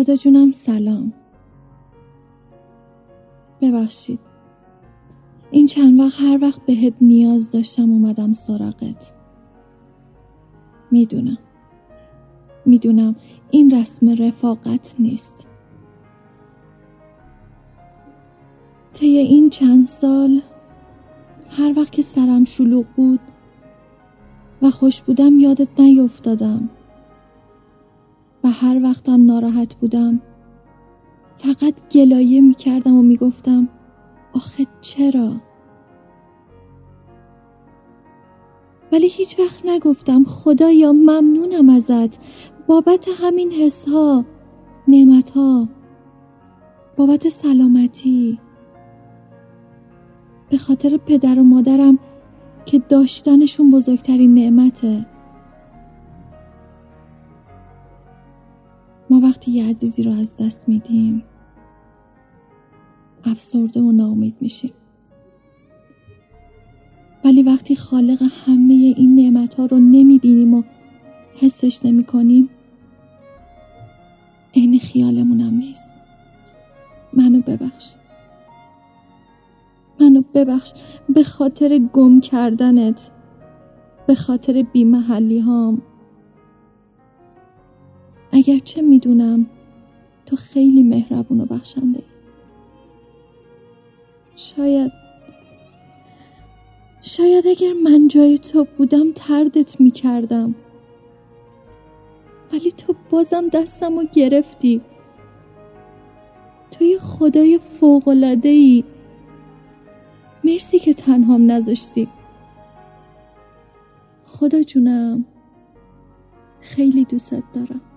خدا جونم سلام. ببخشید. این چند وقت هر وقت بهت نیاز داشتم اومدم سراغت. میدونم این رسم رفاقت نیست. طی این چند سال هر وقت که سرم شلوغ بود و خوش بودم یادت نیفتادم و هر وقتم ناراحت بودم فقط گلایه میکردم و میگفتم آخه چرا؟ ولی هیچ وقت نگفتم خدایا ممنونم ازت بابت همین حسها، نعمتها، بابت سلامتی، به خاطر پدر و مادرم که داشتنشون بزرگترین نعمته. ما وقتی یه عزیزی رو از دست میدیم افسرده و ناامید میشیم، ولی وقتی خالق همه این نعمت‌ها رو نمیبینیم و حسش نمی‌کنیم عین خیالمونم نیست. منو ببخش به خاطر گم کردنت، به خاطر بی‌محلی هام. اگرچه میدونم تو خیلی مهربون و بخشنده‌ای. شاید اگر من جای تو بودم طردت میکردم، ولی تو بازم دستمو گرفتی. تو یه خدای فوق‌العاده‌ای. مرسی که تنهام نذاشتی. خدا جونم خیلی دوستت دارم.